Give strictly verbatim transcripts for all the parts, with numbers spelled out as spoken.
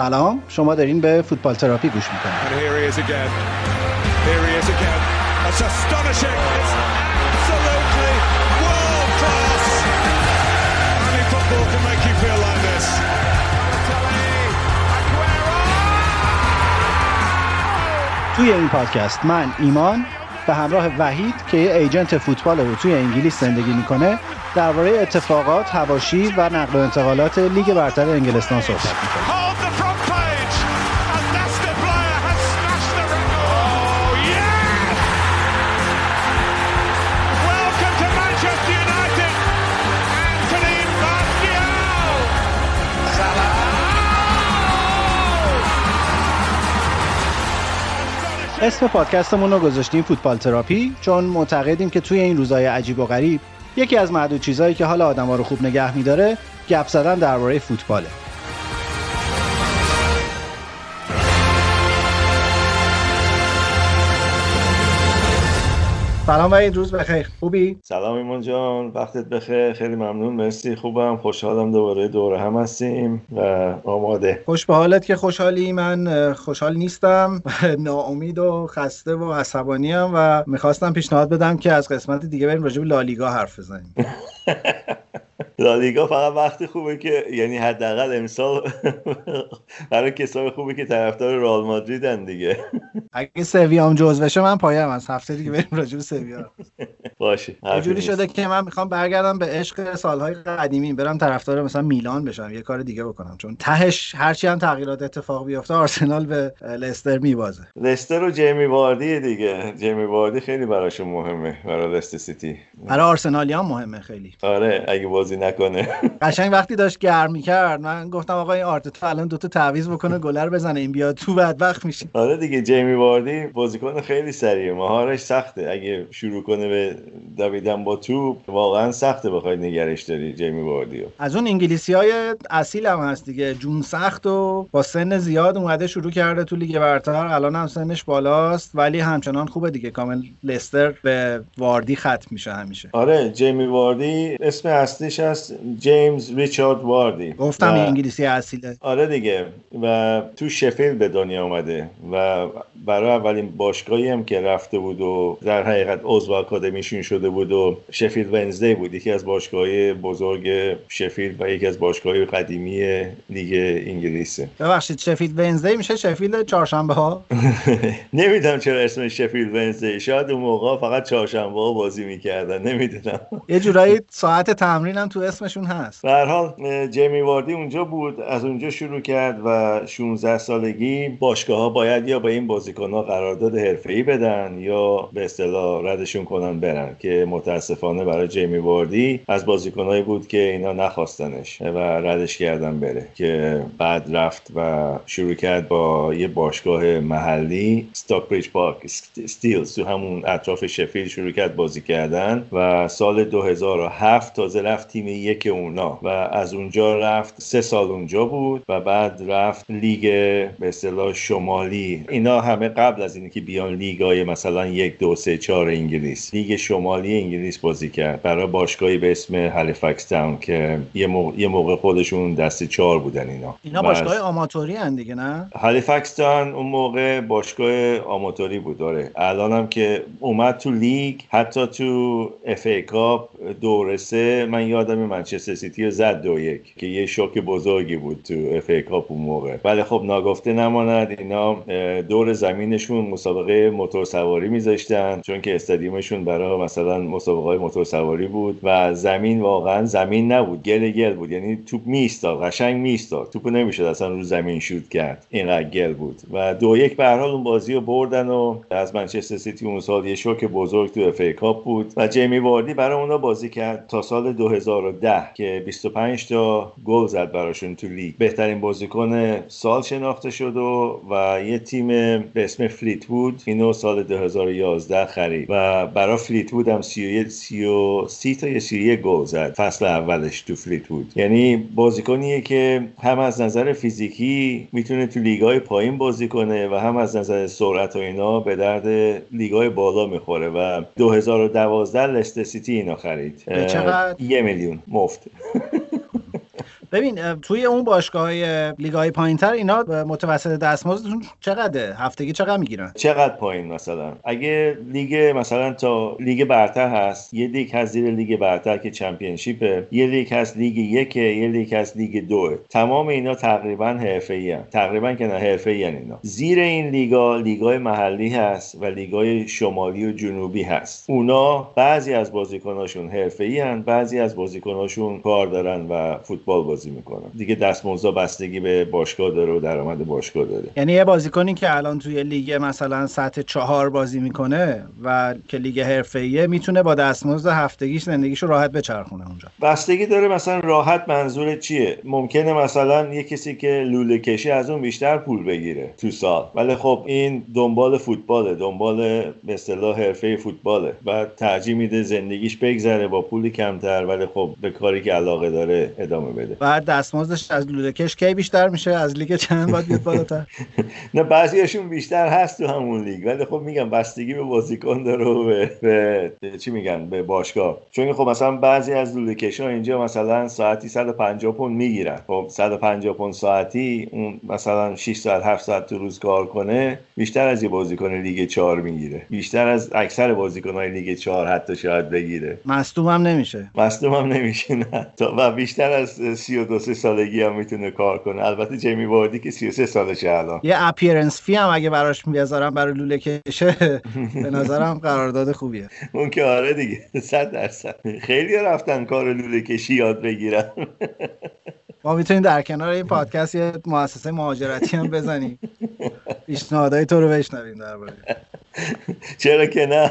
سلام، شما دارین به فوتبال تراپی گوش میکنید. توی این پادکست من ایمان به همراه وحید که ایجنت فوتبال و توی انگلیس زندگی میکنه درباره اتفاقات، حواشی و نقل و انتقالات لیگ برتر انگلستان صحبت میکنه. اسم پادکستمون رو گذاشتیم فوتبال تراپی چون معتقدیم که توی این روزهای عجیب و غریب یکی از معدود چیزهایی که حال آدم‌ها رو خوب نگه می‌داره گپ زدن درباره فوتباله. سلام وحید، روز بخیر. خوبی؟ سلام ایمان جان، وقتت بخیر. خیلی ممنون، مرسی. خوبم، خوشحالم دوباره دوره هم هستیم و آماده. خوش به حالت که خوشحالی؟ من خوشحال نیستم، ناامید و خسته و عصبانی ام و میخواستم پیشنهاد بدم که از قسمت دیگه بریم راجع به لالیگا حرف بزنیم. لالیگا فقط وقتی خوبه که، یعنی حداقل امسال برای کسای خوبه که طرفدار رئال مادریدن دیگه. اگه سویا هم جزو بشه من پایم. از هفته دیگه بریم راجع به سویا. باشه. اینجوری شده که من میخوام برگردم به عشق سالهای قدیمی، برم طرفدار مثلا میلان بشم، یه کار دیگه بکنم، چون تهش هرچی هم تغییرات اتفاق بیفته آرسنال به لستر میبازه. لستر و جیمی واردی دیگه. جیمی واردی خیلی براشون مهمه، برای لستر سیتی. برای آرسنالیان مهمه خیلی. آره، اگه بازی کنه. قشنگ وقتی داشت گرم می‌کرد من گفتم آقا این آرتتا الان دوتا تعویض بکنه، گلر بزنه، این بیاد تو بدبخت میشه. آره دیگه، جیمی واردی بازیکن خیلی سریه، مهارش سخته. اگه شروع کنه به دویدن با توپ واقعا سخته بخوای نگرش داری جیمی واردیو. از اون انگلیسی‌های اصیل هم هست دیگه، جون سخت و با سن زیاد اومده شروع کرده تو لیگ برتر، الان هم سنش بالاست ولی همچنان خوبه دیگه. کامل لستر به واردی ختم میشه همیشه. آره، جیمی واردی اسم اصلیش هست جیمز ریچارد واردی. گفتم و... انگلیسی اصیله. آره دیگه، و تو شفیل به دنیا اومده و برای اولین باشگاهی هم که رفته بود و در حقیقت عضو آکادمیشون شده بود و شفیل ونسدی بود، یکی از باشگاه‌های بزرگ شفیل و یکی از باشگاه‌های قدیمی لیگ انگلیسه. ببخشید، شفیل ونسدی میشه شفیل چهارشنبه‌ها؟ نمیدونم چرا اسم شفیل ونسدی، شاید اون موقع فقط چهارشنبه‌ها بازی می‌کردن، نمیدونم. یه جورایی ساعت تمرینم تو اسمشون هست. به هر حال جیمی واردی اونجا بود، از اونجا شروع کرد و شانزده سالگی باشگاه‌ها باید یا به با این بازیکن‌ها قرارداد حرفه‌ای بدن یا به اصطلاح ردشون کنن برن، که متاسفانه برای جیمی واردی از بازیکنایی بود که اینا نخواستنش و ردش کردن بره، که بعد رفت و شروع کرد با یه باشگاه محلی، استوپریچ پارک استیلز، تو همون اطراف شفیل شروع کرد بازی کردن و سال دو هزار و هفت تازه رفت تیم یک اونا و از اونجا رفت سه سال اونجا بود و بعد رفت لیگ به اصطلاح شمالی. اینا همه قبل از اینکه بیان لیگای مثلا یک دو سه چهار انگلیس، لیگ شمالی انگلیس بازی کرد برای باشگاهی به اسم هالیفاکس تاون که یه موقع, یه موقع خودشون دسته چهار بودن. اینا اینا باشگاه آماتوری ان دیگه، نه؟ هالیفاکس تاون اون موقع باشگاه آماتوری بود. داره الانم که اومد تو لیگ، حتی تو اف ای کاپ دوره سه من یادم منچستر سیتی رو زد دو یک که یه شوک بزرگی بود تو اف ای کاپ اون موقع. ولی خب ناگفته نماند، اینا دور زمینشون مسابقه موتورسواری میذاشتن چون که استادیومشون برای مثلا مسابقه‌های موتورسواری بود و زمین واقعا زمین نبود، گل گل بود، یعنی توپ میستاد، قشنگ میستاد، توپو نمیشد اصلا رو زمین شوت کرد، اینقدر گل بود. و دو یک به هر حال اون بازی رو بردن و از منچستر سیتی اون سال یه شوک بزرگ تو اف ای کاپ بود و جیمی واردی برای اونا بازی کرد تا سال دو هزار و ده که بیست و پنج تا گل زد براشون تو لیگ. بهترین بازیکن سال شناخته شد و, و یه تیم به اسم فلیتوود اینو سال دو هزار و یازده خرید و برای فلیتوود هم سی تا یا سی و یک گل زد فصل اولش تو فلیتوود. یعنی بازیکنیه که هم از نظر فیزیکی میتونه تو لیگ‌های پایین بازی کنه و هم از نظر سرعت و اینا به درد لیگ‌های بالا میخوره و دو هزار و دوازده لستر سیتی اینو خرید. چقدر؟ یک میلیون مفت. ببین توی اون باشگاه‌های لیگ‌های پایین‌تر اینا متوسط دستمزدشون چقدره؟ هفتگی چقدر میگیرن؟ چقدر پایین مثلا؟ اگه لیگ مثلا تا لیگ برتر هست، یه لیگ هست زیر لیگ برتر که چمپیونشیپه، یه لیگ هست لیگ یک، یه لیگ هست لیگ دو. تمام اینا تقریبا حرفه‌ای ان. تقریبا که نه حرفه‌ای ان اینا. زیر این لیگا لیگ‌های محلی هست و لیگ‌های شمالی و جنوبی هست. اونا بعضی از بازیکناشون حرفه‌ای ان، بعضی از بازیکناشون کار دارن و فوتبال بازی میکنن. دیگه دستمزد بستگی به باشگاه داره و درآمد باشگاه داره. یعنی یه بازیکنی که الان توی لیگ مثلا سطح چهار بازی میکنه و که لیگ حرفه‌ایه میتونه با دستمزد هفتگیش زندگیشو راحت بچرخونه اونجا. بستگی داره مثلا راحت منظور چیه؟ ممکنه مثلا یه کسی که لوله کشی از اون بیشتر پول بگیره تو سال. ولی خب این دنبال فوتباله، دنبال به اصطلاح حرفه فوتباله و ترجیح میده زندگیش بگذره با پول کمتر ولی خب به کاری که علاقه داره ادامه بده. بعد دستمزدش از لوله کش کی بیشتر میشه؟ از لیگ چند باید بیاد بالاتر؟ نه بعضیاشون بیشتر هست تو همون لیگ ولی خب میگم بستگی به بازیکن داره و به, به چی میگن به باشگاه. چون خب مثلا بعضی از لوله کشا اینجا مثلا ساعتی صد و پنجاه پوند میگیرن. خب صد و پنجاه پوند ساعتی اون مثلا شش ساعت هفت ساعت تو روز کار کنه بیشتر از یه بازیکن لیگ چهار میگیره. بیشتر از اکثر بازیکن‌های لیگ چهار حتی شاید بگیره. مصدوم هم نمیشه. مصدوم هم نمیشه نه. و بیشتر از سی و دو سالگی هم میتونه کار کنه. البته جیمی واردی که سی و سه سالشه الان. یه اپیرنس فی هم اگه براش میذارم برای لوله کشه به نظرم قرارداد خوبیه. اون که آره دیگه صد درصد. خیلی رفتن کار لوله کشی یاد بگیرن. ما میتونیم در کنار این پادکست یه مؤسسه مهاجرتی هم بزنیم. پیشنهادهای تو رو بشنویم درباره. چرا که نه؟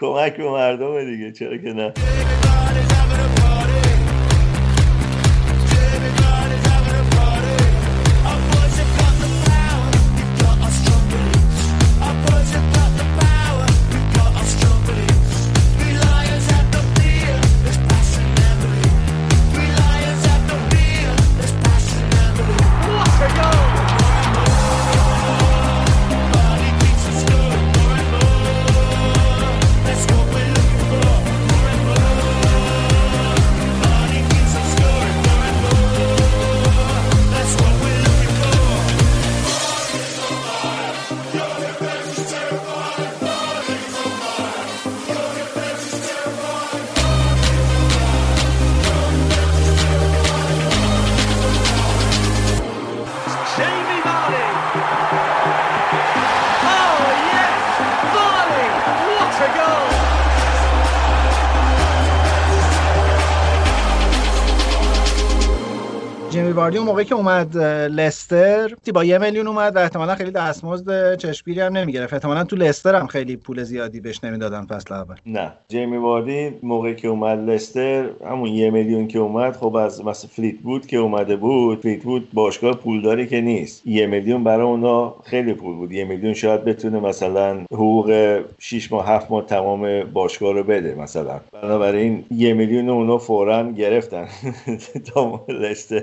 کمک به مردم دیگه چرا که نه. اون موقعی که اومد لستر با یه میلیون اومد و احتمالاً خیلی دستمزد چشمگیری هم نمیگرفت. احتمالاً تو لستر هم خیلی پول زیادی بهش نمیدادن فصل اول. نه جیمی واردی موقعی که اومد لستر همون یه میلیون که اومد خب از مثلا فلیتوود که اومده بود، فلیتوود باشگاه پولداری که نیست. یه میلیون برای اونا خیلی پول بود. یه میلیون شاید بتونه مثلا حقوق شش ماه هفت ماه تمام باشگاه رو بده مثلا. بنابراین یه میلیون اونا فوراً گرفتن تا لستر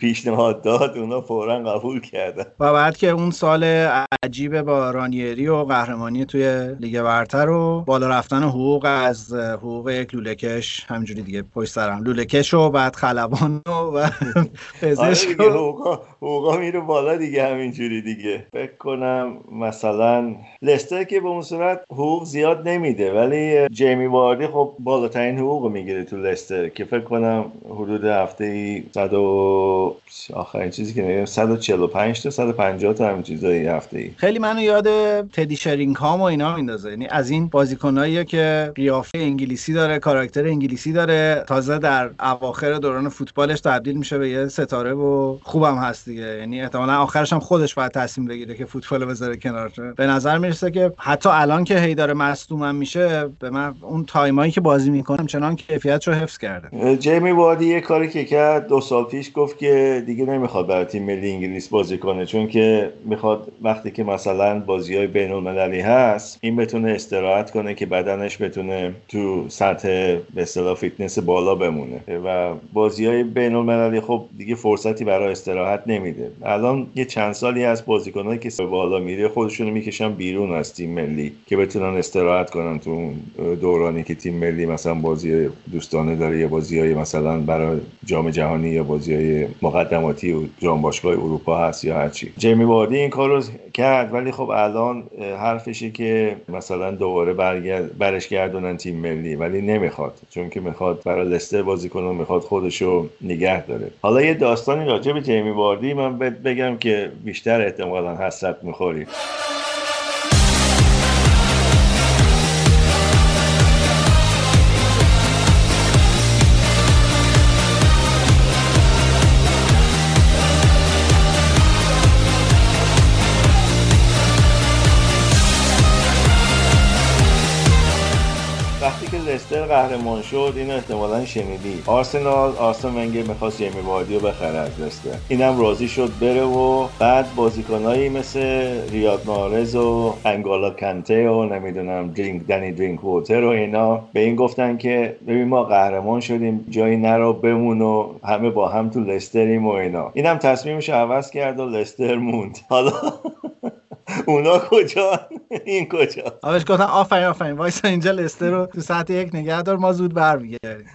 پیشنهاد داد اونا فوراً قبول کردن و بعد که اون سال عجیب با رانیری و قهرمانی توی لیگ برتر و بالا رفتن حقوق از حقوق یک لوله‌کش همینجوری دیگه پشت سرم لوله‌کش و بعد خلبان و پزشک آره حقوقا حقوقا میره بالا دیگه همینجوری دیگه. فکر کنم مثلا لستر که به اون صورت حقوق زیاد نمیده ولی جیمی واردی خب بالاترین حقوق میگیره تو لستر که فکر کنم حدود هفته‌ای صد آخرین چیزی که میگم صد و چهل و پنج تا صد و پنجاه تا همین چیزایی هفته‌ای. خیلی منو یاد تدی شرینگهام و اینا میندازه. یعنی از این بازیکنایی که قیافه انگلیسی داره، کاراکتر انگلیسی داره، تازه در اواخر دوران فوتبالش تبدیل میشه به یه ستاره و خوبم هست دیگه. یعنی احتمالاً آخرش هم خودش باید تصمیم بگیره که فوتبال بذاره کنار. به نظر میرسه که حتی الان که هی داره مصدومم میشه به من اون تایمایی که بازی میکنم چنان کیفیتشو حفظ کرده. جیمی واردی یه کاری که کرد دو سال پیش گفت که دیگه نمیخواد برای تیم ملی انگلیس بازی کنه، چون که میخواد وقتی که مثلا بازی‌های بین‌المللی هست این بتونه استراحت کنه که بدنش بتونه تو سطح به اصطلاح فیتنس بالا بمونه، و بازی‌های بین‌المللی خب دیگه فرصتی برای استراحت نمیده. الان یه چند سالی از بازیکنایی که به بالا میره خودشونو میکشن بیرون از تیم ملی که بتونن استراحت کنن تو دورانی که تیم ملی مثلا بازی دوستانه داره یا بازی‌های مثلا برای جام جهانی یا بازی‌های مقدماتی و جام باشگاه اروپا هست یا هر چی. جیمی واردی این کارو کرد، ولی خب الان حرفشه که مثلا دوباره برگرد برش گردونن تیم ملی، ولی نمیخواد، چون که میخواد برای لستر بازی کنه، میخواد خودشو نگه داره. حالا یه داستانی راجع به جیمی واردی من بگم که بیشتر احتمالاً حسرت می‌خوری. لستر قهرمان شد، اینو احتمالاً شنیدی. آرسنال آرسن ونگر می‌خواست جیمی واردی رو بخره از لستر، اینم راضی شد بره و بعد بازیکنایی مثل ریاض مارز و انگولو کانته و نمیدونم درینک دنی درینک ووتر و اینا به این گفتن که ببین ما قهرمان شدیم، جایی نرو، بمون و همه با هم تو لستریم و اینا. اینم تصمیمش عوض کرد و لستر موند. حالا اونا کجا؟ این کجا؟ آبش گفتن آفرین آفرین وایسا اینجا لستر رو تو سطح یک نگه دار، ما زود برمیگردیم.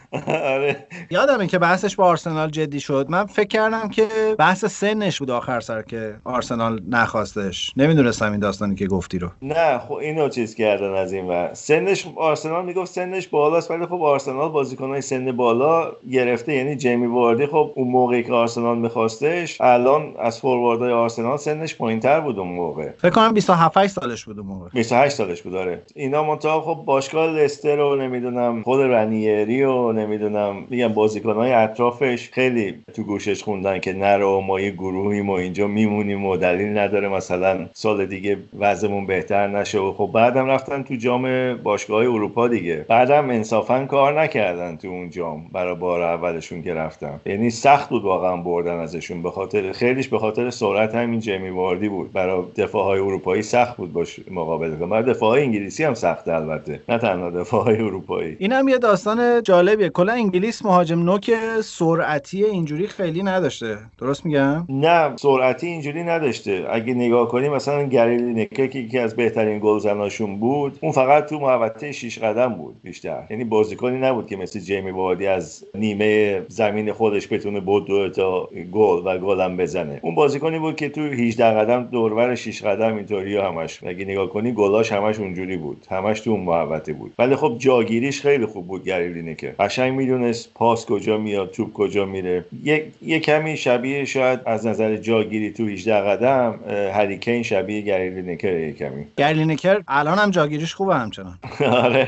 آره یادمه که بحثش با آرسنال جدی شد، من فکر کردم که بحث سنش بود آخر سر که آرسنال نخواستش، نمیدونستم این داستانی که گفتی رو. نه خب اینو چیز کردن از این و سنش آرسنال میگفت سنش بالاست، ولی خب آرسنال بازیکنای سن بالا گرفته، یعنی جیمی واردی خب اون موقعی که آرسنال می‌خواستش الان از فورواردهای آرسنال سنش پایین‌تر بود اون موقع. فکر کنم بیست و هفت سالش بود اون موقع. بیست و هشت سالش بود آره. اینا منتها خب باشگاه لستر رو نمیدونم، خود رانیری رو نمیدونم، میگم بازیکن‌های اطرافش خیلی تو گوشش خوندن که نرو، ما یه گروهیم و اینجا میمونیم و دلیل نداره مثلا سال دیگه وضعمون بهتر نشه. و خب بعدم رفتن تو جام باشگاه‌های اروپا دیگه، بعدم انصافا کار نکردن تو اون جام برای بار اولشون که رفتن، یعنی سخت بود واقعا بردن ازشون، به خاطر خیلیش به خاطر سرعت همین جیمی واردی بود. برای دفاع های اروپایی سخت بود باش مقابله کنه. دفاع های انگلیسی هم سخته البته، نه تنها دفاع های اروپایی. این هم یه داستان جالبیه، کلا انگلیس مهاجم نوک سرعتی اینجوری خیلی نداشته، درست میگم؟ نه سرعتی اینجوری نداشته. اگه نگاه کنیم مثلا گری لینکر که یکی از بهترین گلزناشون بود، اون فقط تو محوطه شش قدم بود بیشتر، یعنی بازیکنی نبود که مثل جیمی واردی از نیمه زمین خودش بتونه بود تا گل و گلم بزنه. اون بازیکنی بود که تو هجده قدم دورور شش قدم اینطوری همش، اگه نگاه کنی گلاش همش اونجوری بود، همش تو اون محوطه بود. ولی خب جاگیریش خیلی خوب بود گری لینکر، قشنگ میدونست پاس کجا میاد، توپ کجا میره. یک یه کمی شبیه شاید از نظر جاگیری تو هجده قدم هری کین شبیه گری لینکر، یه کمی. گری لینکر الان هم جاگیریش خوبه همچنان. آره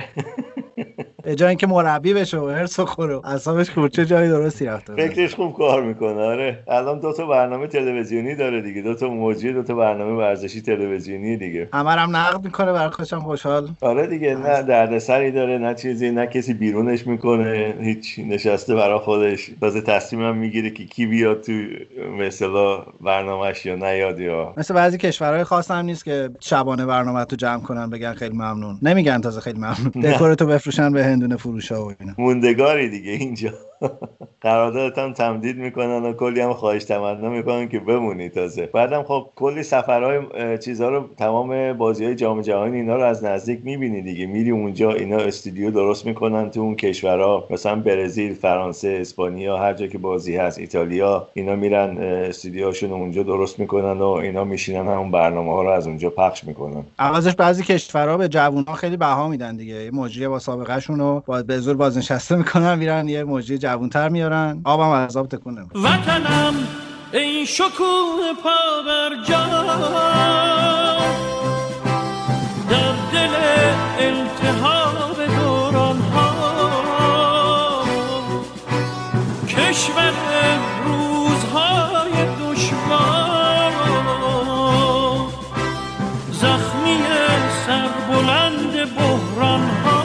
به جای اینکه مربی بشه و هرس خوره اعصابش کورچه جای درستی رفته، فکرش خوب کار میکنه. آره الان دو تا برنامه تلویزیونی داره دیگه، دو تا موجی، دو تا برنامه ورزشی تلویزیونی دیگه، همرم نقد میکنه، برای خودش هم خوشحال. آره دیگه، نه دردسری داره نه چیزی، نه کسی بیرونش میکنه، هیچ، نشسته برای خودش. باز تصمیمم میگیره که کی بیاد تو مثلا برنامه‌اش یا نیاد، یا مثلا بعضی کشورهای خاص هم نیست که شبانه برنامه تو جمع کنن بگن خیلی ممنون، نمیگن تازه خیلی ممنون، دکورتو بفروشن به هندونه فروشا و اینا. موندگاری دیگه اینجا. قراردادت هم تمدید میکنن و کلی هم خواهش تمنا میکنن که بمونی. تازه بعدم خب کلی سفرهای چیزا رو، تمام بازی‌های جام جهانی اینا رو از نزدیک میبینی دیگه، میری اونجا اینا استودیو درست میکنن تو اون کشورها، مثلا برزیل، فرانسه، اسپانیا، هر جا که بازی هست، ایتالیا، اینا میرن استودیوشون اونجا درست میکنن و اینا میشینن همون برنامه‌ها رو از اونجا پخش میکنن. عوضش بعضی کشورها به جوونا خیلی بها میدن دیگه، مجری با سابقه‌شون رو باید به زور بازنشسته میکنن، میرن یه مجری جوونتر میارن، آبم از آب تکونه. وطنم این شکوه پا بر جا، در دل التهاب دوران ها، کشور روزهای دشوار، زخمی سربلند بحران ها.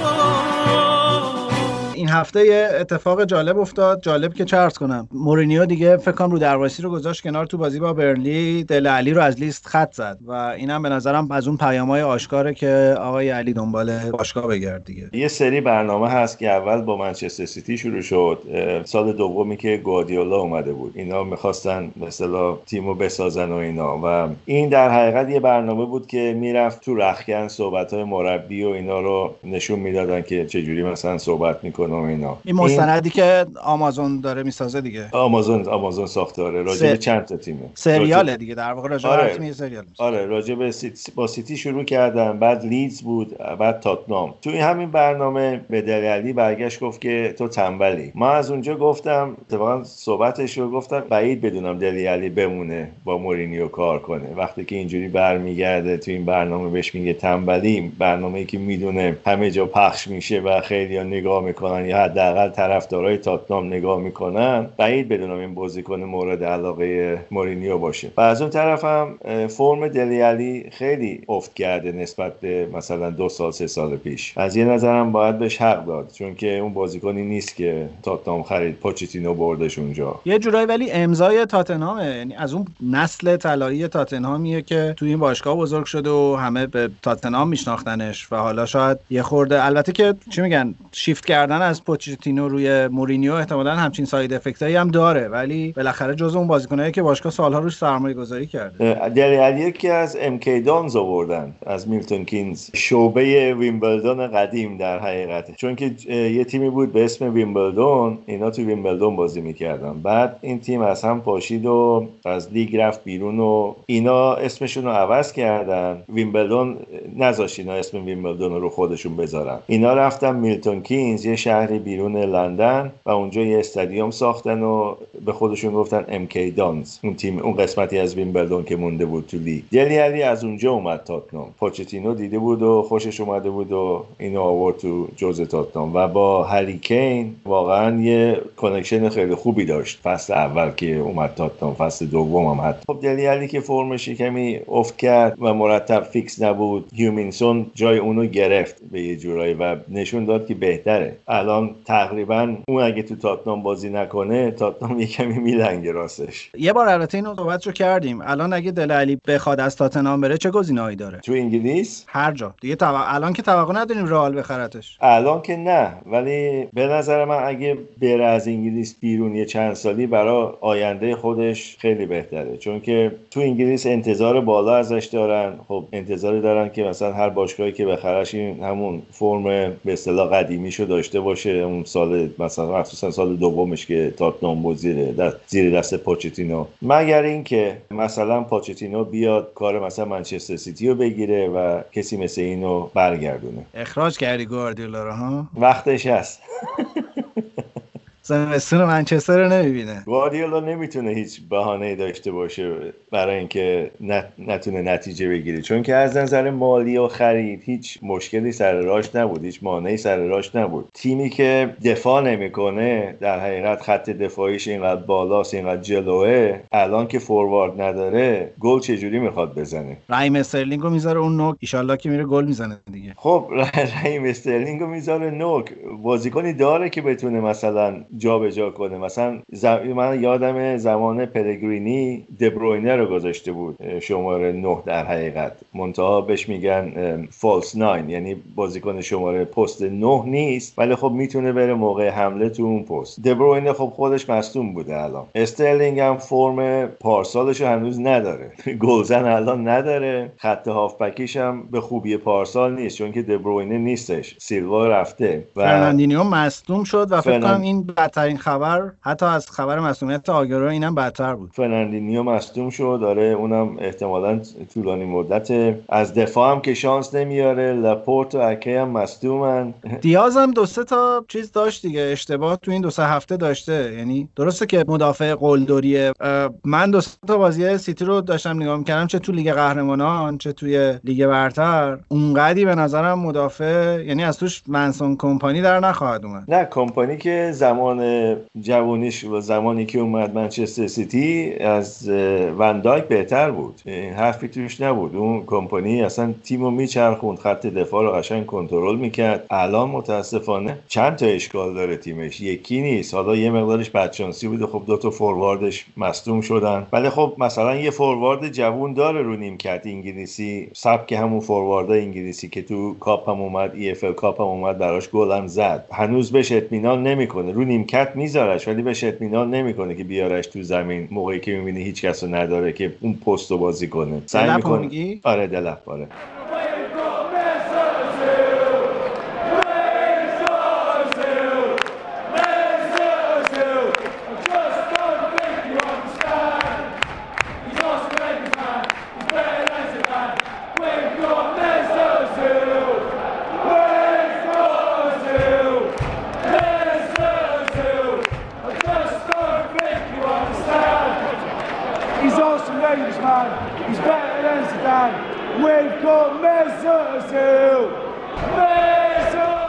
هفته یه اتفاق جالب افتاد، جالب که چرت کنم. مورینیو دیگه فکر کنم رو درواسی رو گذاشت کنار تو بازی با برنلی، دلی علی رو از لیست خط زد و اینم به نظرم از اون پیام‌های آشکاره که آقای علی دنبال باشگاه بگرد دیگه. یه سری برنامه هست که اول با منچستر سیتی شروع شد، سال دومی که گوادیولا اومده بود اینا می‌خواستن به اصطلاح تیمو بسازن و اینا، و این در حقیقت یه برنامه بود که میرفت تو رختکن صحبت‌های مربی و اینا رو نشون میدادن که چجوری مثلا صحبت میکنه و اینا. این مستندی این... که آمازون داره میسازه دیگه، آمازون آمازون ساختاره راجع به س... چند تا تیمه، سریاله دیگه در واقع، راجع به آره. تیم سریال میسازه. آره راجع به سیتی، با سیتی شروع کردن، بعد لیدز بود، بعد تاتنهام. تو این همین برنامه به دلی علی برگشت گفت که تو تنبلی. ما از اونجا گفتم اتفاقا صحبتش رو گفتم بعید بدونم دلی علی بمونه با مورینیو کار کنه، وقتی که اینجوری برمیگرده تو این برنامه بهش میگه تنبلی، برنامه‌ای که میدونه همه جا پخش میشه و خیلی‌ها نگاه میکنن یا حداقل طرفدارای تاتنهام نگاه میکنن، بعید بدونم این بازیکن مورد علاقه مورینیو باشه. و از اون طرف هم فرم دلی علی خیلی افت کرده نسبت به مثلا دو سال سه سال پیش. از یه نظرم باید بهش حق داد، چون که اون بازیکنی نیست که تاتنهام خرید، پوچتینو بردش اونجا. یه جورایی ولی امضای تاتنهامه، یعنی از اون نسل طلایی تاتنهامیه که تو این باشگاه بزرگ شده و همه به تاتنهام میشناختنش و حالا شاید یه خورده، البته که چی میگن شیفت کردن از پوچتینو روی مورینیو احتمالاً همچین ساید افکتایی هم داره، ولی بالاخره جزو اون بازیکنایی که باشگاه سالها روش سرمایه‌گذاری کرده. دلی علی که از ام کی دانز آوردن، از میلتون کینز، شعبه ویمبلدون قدیم در حقیقت، چون که یه تیمی بود به اسم ویمبلدون، اینا تو ویمبلدون بازی میکردن، بعد این تیم از هم پاشید و از لیگ رفت بیرون و اینا اسمشون رو عوض کردن، ویمبلدون نذاشت اینا اسم ویمبلدون رو خودشون بذارن، اینا رفتن میلتون کینز، یه شهری بیرون لندن، و اونجا یه استادیوم ساختن و به خودشون گفتن ام کی دانز، اون تیم اون قسمتی از ویمبلدون که مونده بود تو لیگ. دلی علی از اونجا اومد تاتنهام، پوچتینو دیده بود و خوشش اومده بود و اینو آورد تو جزء تاتنهام و با هری کین واقعا یه کانکشن خیلی خوبی داشت فصل اول که اومد تاتنهام، فصل دوم هم حتی. خب دلی علی که فرمش کمی افت کرد و مرتب فیکس نبود، هیومینسون جای اونو گرفت به یه جورایی و نشون داد که بهتره. الان تقریبا اون اگه تو تاتنهام بازی نکنه تاتنهام یه کمی میلنگه راستش. یه بار البته اینو صحبتشو کردیم، الان اگه دلی علی بخواد از تاتنهام بره چه گزینه‌ای داره تو انگلیس؟ هر جا دیگه طب... الان که توقع نداریم رئال بخرتش، الان که نه، ولی به نظر من اگه بره از انگلیس بیرون یه چند سالی برای آینده خودش خیلی بهتره، چون که تو انگلیس انتظار بالا ازش دارن. خب انتظاری دارن که مثلا هر باشگاهی که بخرش این همون فرم به اصطلاح قدیمیشو داشته باشه، اون سال مثلا مخصوصا سال دومش که تاتنهام بود زیر دست زیر دست پوچتینو، مگر اینکه مثلا پوچتینو بیاد کار مثلا منچستر سیتی رو بگیره و کسی مثل اینو برگردونه. اخراج کردی گواردیولا رو ها، وقتش هست. زمستون منچستر رو نمیبینه. گواردیولا نمیتونه هیچ بهانه‌ای داشته باشه برای اینکه نت... نتونه نتیجه بگیره، چون که از نظر مالی و خرید هیچ مشکلی سر راهش نبود، هیچ مانعی سر راهش نبود. تیمی که دفاع نمیکنه در حقیقت خط دفاعیش اینقدر بالاست، اینقدر جلوه، الان که فوروارد نداره گل چجوری میخواد بزنه؟ ریم استرلینگ رو میذاره اون نوک، ان شاءالله که میره گل میزنه دیگه. خب ریم استرلینگ رو میذاره نوک، بازیکنی داره که بتونه مثلا جا به جا کنه. مثلا ز... من یادم زمان پلگرینی دبروینه رو گذاشته بود شماره نه در حقیقت، منتها بهش میگن فالس ناین، یعنی بازیکن شماره پست نه نیست ولی خب میتونه بره موقع حمله تو اون پست. دبروینه خب خودش مصدوم بوده، الان استرلینگ هم فرم پارسالش رو هنوز نداره، گلزن الان نداره، خط هافبکیش هم به خوبی پارسال نیست چون که دبروینه نیستش، سیلوا رفته و فرناندینیو مصدوم شد و فکر کنم این بدترین خبر حتی از خبر مصونیت آگرو اینم بدتر بود. فرناندینیو مصدوم شد، داره اونم احتمالاً طولانی مدته. از دفاع هم که شانس نمیاره، لپورتو اکی هم مصدومن، دیاز هم دو سه تا چیز داشت دیگه، اشتباه تو این دو سه هفته داشته. یعنی درسته که مدافع قلدریه، من دو سه تا بازی سیتی رو داشتم نگاه می‌کردم، چه تو لیگ قهرمانان چه توی لیگ برتر، اونقدی به نظرم مدافع یعنی از توش منسون کمپانی در نخواهد اومد. نه کمپانی که زمان زمان جوانیش و زمانی که اومد منچستر سیتی از وندایک بهتر بود، حرفی توش نبود. اون کمپانی اصلا تیمو میچرخوند، خط دفاع رو قشنگ کنترل میکرد. الان متاسفانه چند تا اشکال داره تیمش، یکی نیست. حالا یه مقدارش بدشانسی بوده، خب دو تا فورواردش مصدوم شدن، ولی خب مثلا یه فوروارد جوان داره رو نیمکت انگلیسی، سبک همون فورواردای انگلیسی که تو کاپ هم اومد، ای اف ال کاپ هم اومد، براش گل هم زد. هنوز بهش اطمینان نمیکنه، رو نیمکت میذارش ولی بهش اطمینان نمیکنه که بیارش تو زمین موقعی که میبینه هیچ کسو نداره که اون پستو بازی کنه. سعی میکنه. آره دلپ آره.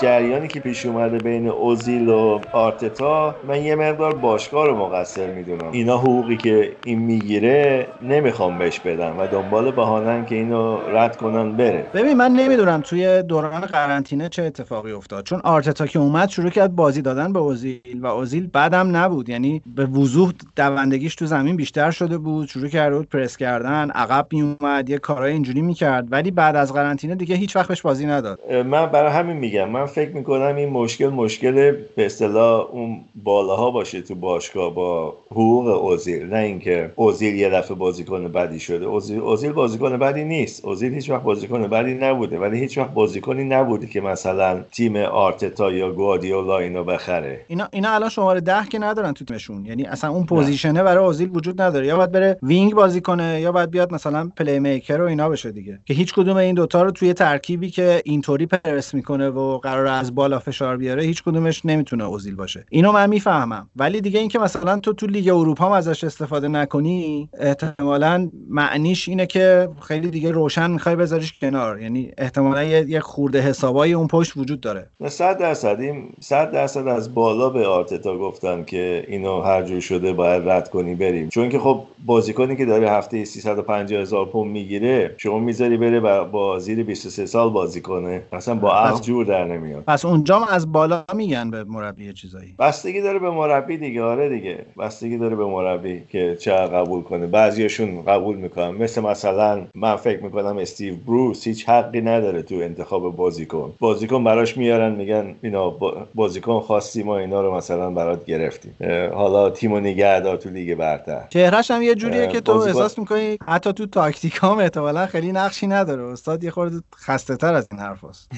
جریانی که پیش اومده بین اوزیل و آرتتا، من یه مقدار باشگاه رو مقصر میدونم. اینا حقوقی که این میگیره نمیخوام بهش بدم و دنبال بهانن که اینو رد کنن بره. ببین من نمیدونم توی دوران قرنطینه چه اتفاقی افتاد، چون آرتتا که اومد شروع کرد بازی دادن به اوزیل و اوزیل بعدم نبود، یعنی به وضوح دوندگیش تو زمین بیشتر شده بود، شروع کرد بود پرس کردن، عقب میومد، یه کارهای اینجوری میکرد، ولی بعد از قرنطینه دیگه هیچ وقت بهش بازی نداد. من برای همین میگم من فکر میکنم این مشکل مشکل به اصطلاح اون بالاها باشه تو باشگاه با حقوق اوزیل، نه اینکه اوزیل یه دفعه بازیکن بدی شده. اوزیل اوزیل بازیکن بدی نیست، اوزیل هیچ وقت بازیکن بدی نبوده، ولی هیچ وقت بازیکنی نبوده که مثلا تیم آرتتا یا گوادیولا اینو بخره. اینا اینا الان شماره ده که ندارن تو تیمشون، یعنی اصلا اون پوزیشنه برای اوزیل وجود نداره. یا باید بره وینگ بازی کنه یا باید بیاد مثلا پلی میکر و اینا بشه دیگه، که هیچ کدوم این دو تا رو توی ترکیبی که اینطوری پرس میکنه و قرار از بالا فشار بیاره هیچ کدومش نمیتونه اوزیل باشه. اینو من میفهمم، ولی دیگه اینکه مثلا تو تو لیگ اروپا هم ازش استفاده نکنی، احتمالاً معنیش اینه که خیلی دیگه روشن میخوای بذاریش کنار، یعنی احتمالاً یه خورده حسابای اون پشت وجود داره. صد درصد این صد درصد از بالا به آرتتا گفتن که اینو هر جور شده باید رد کنی بریم، چون که خب بازیکنی که داره هفته سیصد و پنجاه هزار پوند میگیره شما میذاری بره با, با زیر بیست و سه سال بازی کنه، اصلا با عقل جور در نمیاد. پس اونجا از بالا میگن به مربی چیزایی. بستگی داره به مربی دیگه. آره دیگه بستگی داره به مربی که چه قبول کنه. بعضیاشون قبول میکنن، مثل مثلا من فکر میکنم استیو بروس هیچ حقی نداره تو انتخاب بازیکن. بازیکن براش میارن میگن اینا بازیکن خواستی ما اینا رو مثلا برات گرفتیم، حالا تیمو نگهدار تو لیگ برتر. چهرهش هم یه جوریه که تو بازیکن... احساس میکنی حتی تو تاکتیکام احتمالاً خیلی نقشی نداره. استاد یه خورده خسته تر از این حرفاست.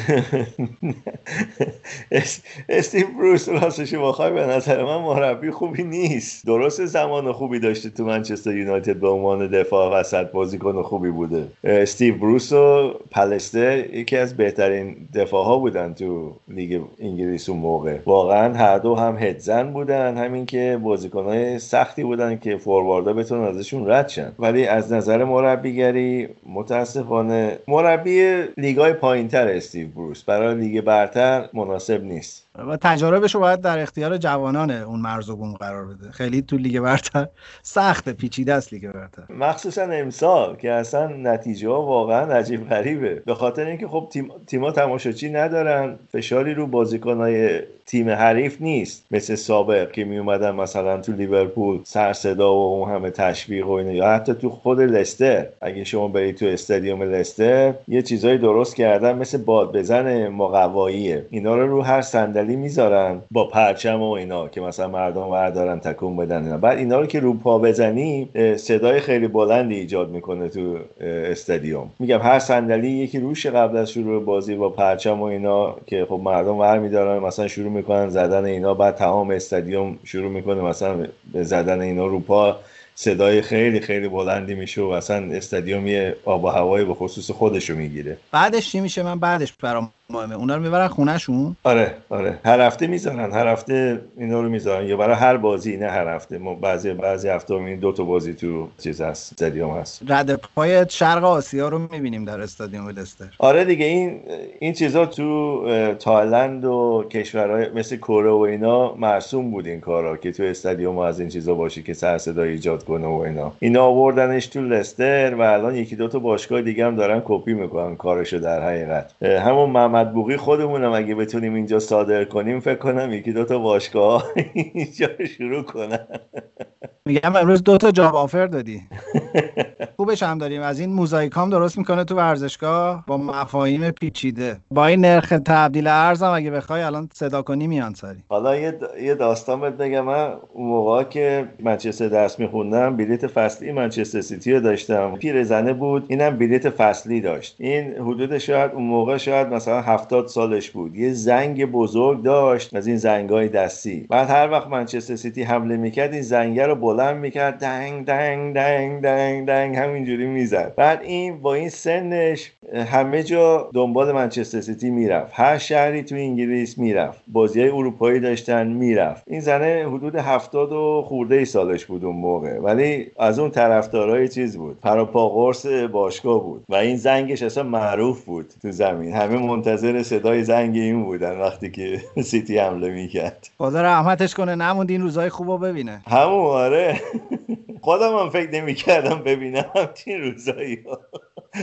استیو بروس راستش بخوای به نظر من مربی خوبی نیست. درست زمان خوبی داشته تو منچستر یونایتد به عنوان دفاع وسط بازیکن خوبی بوده. استیو بروس و پلستر یکی از بهترین دفاعها بودن تو لیگ انگلیس اون موقع. واقعا هر دو هم هدزن بودن، همین که بازیکن‌های سختی بودن که فورواردا بتونن ازشون رد شن. ولی از نظر مربیگری متاسفانه مربی لیگ‌های پایین‌تر استیو بروس برای لیگ برتر مناسب نیست و تجاربش رو باید در اختیار جوانان اون مرز و بوم قرار بده. خیلی تو لیگ برتر سخت پیچیده است لیگ برتر، مخصوصا امسال که اصلا نتیجه ها واقعا عجیب غریبه، به خاطر اینکه خب تیم تیم‌ها تماشاچی ندارن، فشاری رو بازیکن‌های تیم حریف نیست مثل سابق که می اومدن مثلا تو لیورپول سر صدا و اون همه تشویق و اینا، یا حتی تو خود لستر. اگه شما برید تو استادیوم لستر یه چیزایی درست کردن مثل بادبزن مقواییه، اینا رو رو هر صندلی میذارن با پرچم و اینا که مثلا مردم وردارن تکون بدن اینا. بعد اینا رو که رو پا بزنی صدای خیلی بلندی ایجاد میکنه تو استادیوم. میگم هر صندلی یکی روش قبل از شروع بازی با پرچم و اینا که خب مردم ور میدارن مثلا شروع میکنن زدن اینا، بعد تمام استادیوم شروع میکنه مثلا به زدن اینا رو پا، صدای خیلی خیلی بلندی میشه و اصلا استادیوم یه آب و هوایی به خصوص خودشو میگیره. بعدش چی میشه من بعدش برام مهمه. اونا رو میبرن خونهشون؟ آره آره، هر هفته میذارن، هر هفته اینا رو میذارن، یا برای هر بازی، نه هر هفته. ما بعضی بعضی هفته همین دو تا بازی تو چیز هست، استادیوم هست. رد پای شرق آسیا رو میبینیم در استادیوم لستر. آره دیگه، این این چیزا تو تایلند و کشورهای مثل کره و اینا مرسوم بود این کارا، که تو استادیوم از این چیزا باشه که سر صدای ایجاد کنه و اینا. اینا آوردنش تو لستر و الان یکی دو تا باشگاه دیگه هم دارن کپی میکنن کارشو در حقیقت. همون مطبوقی خودمونم اگه بتونیم اینجا صادر کنیم، فکر کنم یکی دو تا باشگاه اینجا شروع کنن. میگم امروز دو تا جاب آفر دادی. خوبش هم داریم، از این موزاییکام درست میکنه تو ورزشگاه با مفاهیم پیچیده. با این نرخ تبدیل ارزم اگه بخوای الان صدا کنی میان ساری. حالا یه یه داستان بهت بگم. من اون موقع که منچستر درس میخوندم بلیت فصلی منچستر سیتی رو داشتم. پیرزنه بود، اینم بلیت فصلی داشت. این حدود شاید اون موقع شاید مثلا هفتاد سالش بود. یه زنگ بزرگ داشت از این زنگای دستی. بعد هر وقت منچستر سیتی حمله میکرد این زنگ رو بلند میکرد، دنگ دنگ دنگ دنگ دنگ همینجوری میزد. بعد این با این سنش همه جا دنبال منچستر سیتی میرفت، هر شهری تو انگلیس میرفت، بازیای اروپایی داشتن میرفت. این زنه حدود هفتاد و خورده سالش بود اون موقع، ولی از اون طرفدارای چیز بود، پروپا قرص باشگاه بود و این زنگش اصلا معروف بود تو زمین، همه منتظر صدای زنگ این بودن وقتی که سیتی حمله میکرد. خدا رحمتش کنه، نموند این روزای خوبو ببینه. همون آره. خودم هم فکر نمی‌کردم ببینم این روزایی ها.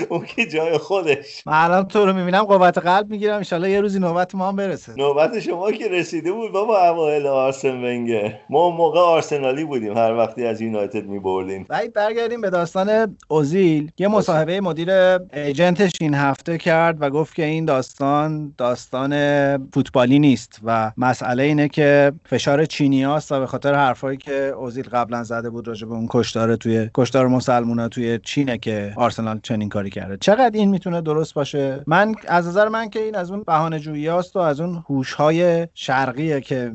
اون که جای خودش. من الان تو رو میبینم قوت قلب میگیرم، ان شاءالله یه روزی نوبت ما هم برسه. نوبت شما که رسیده بود بابا، اوایل آرسن ونگر. ما موقع آرسنالی بودیم، هر وقتی از یونایتد می‌بردیم. بعد برگردیم به داستان اوزیل. یه مصاحبه مدیر ایجنتش این هفته کرد و گفت که این داستان داستان فوتبالی نیست و مسئله اینه که فشار چینیاست و به خاطر حرفایی که اوزیل قبلا زده بود راجع به اون کشتار توی کشتار مسلمونا توی چینه که آرسنال چنین کاری کرده. چقدر این میتونه درست باشه؟ من از نظر من که این از اون بهانه‌جوییاست و از اون هوش‌های شرقیه که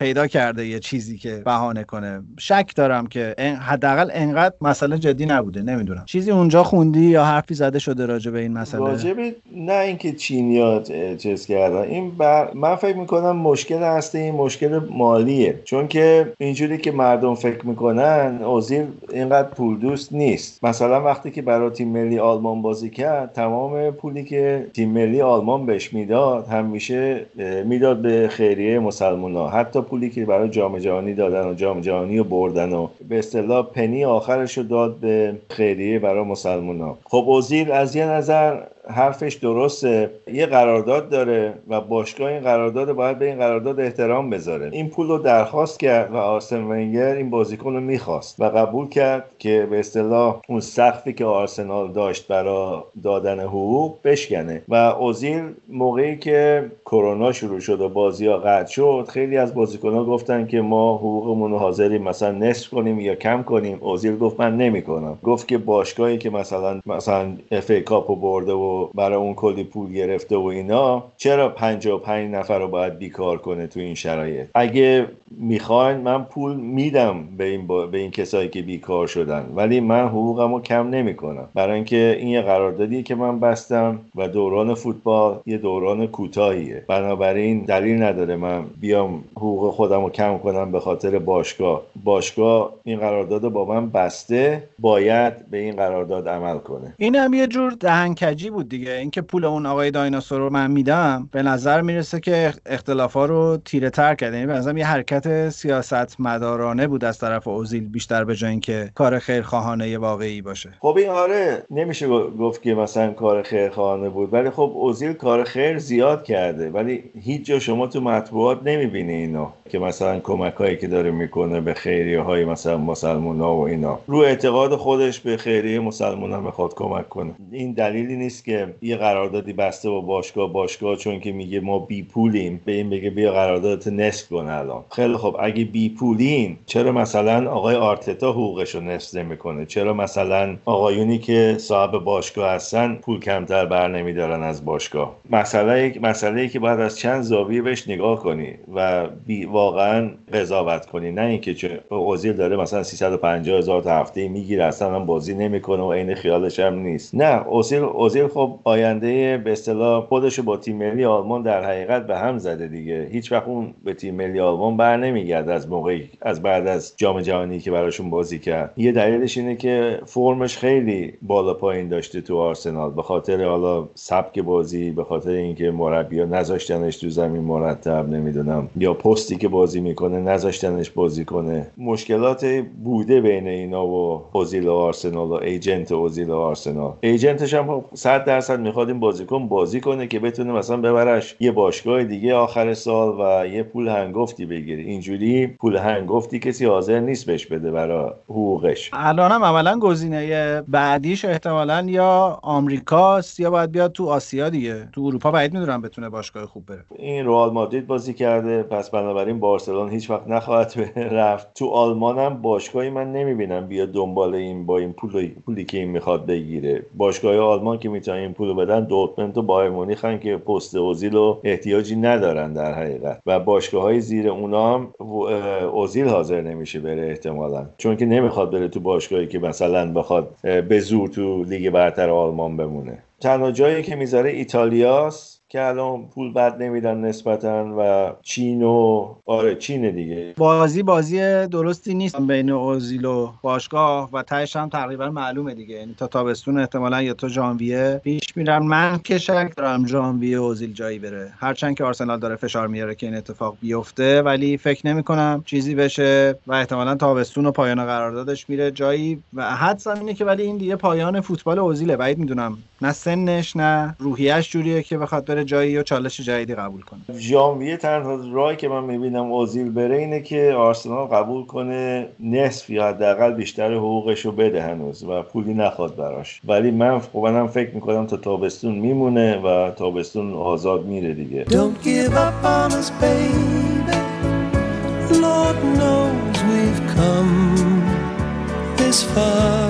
پیدا کرده یه چیزی که بهانه کنه. شک دارم که حداقل انقدر مسئله جدی نبوده. نمیدونم چیزی اونجا خوندی یا حرفی زده شده راجع به این مسئله؟ راجع به نه اینکه چینی‌ها چیز کردن. این بر... من فکر می‌کنم مشکل هست، این مشکل مالیه. چون که اینجوری که مردم فکر می‌کنن اوزیل اینقدر پول دوست نیست. مثلا وقتی که برای تیم ملی آلمان بازی کرد، تمام پولی که تیم ملی آلمان بهش میداد همیشه میداد به خیریه مسلمونا. حتی پولی که برای جام جهانی دادن و جام جهانی رو بردن و به اصطلاح پنی آخرش رو داد به خیریه برای مسلمونا. خب اوزیل از یه نظر حرفش درسته، یه قرارداد داره و باشگاه این قرارداد باید به این قرارداد احترام بذاره. این پول رو درخواست کرد و آرسن ونگر این بازیکن رو میخواست و قبول کرد که به اصطلاح اون سقفی که آرسنال داشت برای دادن حقوق بشکنه. و اوزیل موقعی که کرونا شروع شد و بازی‌ها قطع شد، خیلی از بازیکن‌ها گفتن که ما حقوقمون رو حاضریم مثلا نصف کنیم یا کم کنیم. اوزیل گفت من نمی‌کنم. گفت که باشگاهی که مثلا مثلا اف ای کاپو برده و برای اون کلی پول گرفته و اینا، چرا پنجاه و پنج نفر رو باید بیکار کنه تو این شرایط؟ اگه میخواین من پول میدم به این با... به این کسایی که بیکار شدن، ولی من حقوقمو کم نمیکنم، برای اینکه این یه قراردادیه که من بستم و دوران فوتبال یه دوران کوتاهیه، بنابراین دلیل نداره من بیام حقوق خودمو کم کنم به خاطر باشگاه. باشگاه این قراردادو با من بسته، باید به این قرارداد عمل کنه. اینم یه جور دهنکجی بود دیگه. اینکه پول اون آقای دایناسور رو من میدم، به نظر میرسه که اختلافا رو تیره تر کرده. یعنی به نظرم یه حرکت سیاست مدارانه بود از طرف اوزیل، بیشتر به جای اینکه کار خیرخواهانه واقعی باشه. خب این آره، نمیشه گفت که مثلا کار خیرخواهانه بود، ولی خب اوزیل کار خیر زیاد کرده، ولی هیچ جا شما تو مطبوعات نمیبینی اینو که مثلا کمکایی که داره میکنه به خیریه‌های مثلا مسلمونا و اینا. رو اعتقاد خودش به خیریه مسلمونا میخواد کمک کنه. این دلیلی نیست که یه قراردادی بسته با باشگاه، باشگاه چون که میگه ما بی پولیم به این بگه بیا قراردادت نصف کن الان. خیلی خب، اگه بی پولین چرا مثلا آقای آرتتا حقوقشو نصف نمیکنه؟ چرا مثلا آقایونی که صاحب به باشگاه هستن پول کمتر برنمی‌دارن از باشگاه. مسئله مسئله‌ای که باید از چند زاویه بهش نگاه کنی و بی واقعا قضاوت کنی، نه اینکه چه اوزیل داره مثلا سیصد و پنجاه هزار تا هفته میگیره اصلا بازی نمی‌کنه و عین خیالش هم نیست. نه، اوزیل اوزیل خب آینده به اصطلاح خودشو با تیم ملی آلمان در حقیقت به هم زده دیگه. هیچ وقت اون به تیم ملی آلمان برنمیگرده از موقعی از بعد از جام جهانی که براشون بازی کرد. یه دلیلش اینه که فرمش خیلی بالا پایین داشته تو آرسنال، به خاطر حالا سبک بازی، به خاطر اینکه مربی‌ها نذاشتنش تو زمین مرتب، نمیدونم یا پستی که بازی میکنه نذاشتنش بازی کنه. مشکلات بوده بین اینا و اوزیل و آرسنال و ایجنت اوزیل و آرسنال. ایجنتش هم صد درصد میخواد این بازیکن بازی کنه که بتونه مثلا ببرش یه باشگاه دیگه آخر سال و یه پول هنگفتی بگیره. اینجوری پول هنگفتی کسی حاضر نیست بهش بده برای حقوقش. الانم عملاً گزینه بعدیش احتمالاً یا آمریکاست یا باید بیاد تو آسیا دیگه. تو اروپا بعید می‌دونم بتونه باشگاه خوب بره. این رئال مادرید بازی کرده، پس بنابراین بارسلون هیچ وقت نخواهد رفت. تو آلمان هم باشگاهی من نمی‌بینم بیاد دنبال این با این پول پولی که این می‌خواد بگیره. باشگاه‌های آلمان که می‌تونن این پولو بدن دورتموند و بایر مونیخن که پست اوزیل رو احتیاجی ندارن در حقیقت و باشگاه‌های زیر اونها هم اوزیل حاضر نمیشه بره احتمالاً، چون که نمی‌خواد بره تو باشگاهی که مثلا بخواد به زور تو لیگ برتر آلمان بمونه. تنها جایی که میذاره ایتالیاست که الان پول بد نمیدن نسبتاً و چین و آره چین دیگه. بازی بازی درستی نیست بین اوزیل و باشگاه و تهش هم تقریبا معلومه دیگه، یعنی تا تابستون احتمالاً یا تا ژانویه پیش میرن. من که شک دارم ژانویه اوزیل جایی بره، هرچند که آرسنال داره فشار میاره که این اتفاق بیفته، ولی فکر نمی‌کنم چیزی بشه و احتمالاً تابستون و پایان قراردادش میره جایی و حدسم اینه که ولی این دیگه پایان فوتبال اوزیله. بعید میدونم نه سنش نه روحیه‌اش جوریه که بخواد بره جایی و چالش جدیدی قبول کنه. ژانویه تنها راهی که من میبینم اوزیل بره اینه که آرسنال قبول کنه نصف یا حداقل بیشتر حقوقشو بده هنوز و پولی نخواد براش، ولی من خودم فکر میکنم تا تابستون میمونه و تابستون آزاد میره دیگه. Don't give up on us, baby. Lord knows we've come this far.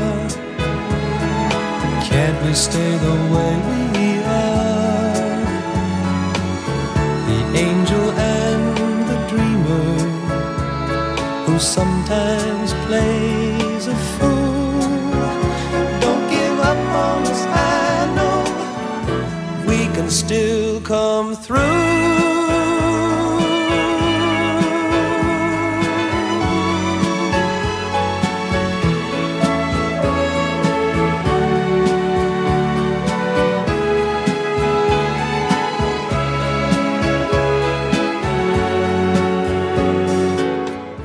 Can't we stay the way we are? Angel and the dreamer who sometimes plays a fool. Don't give up on us, I know we can still come through.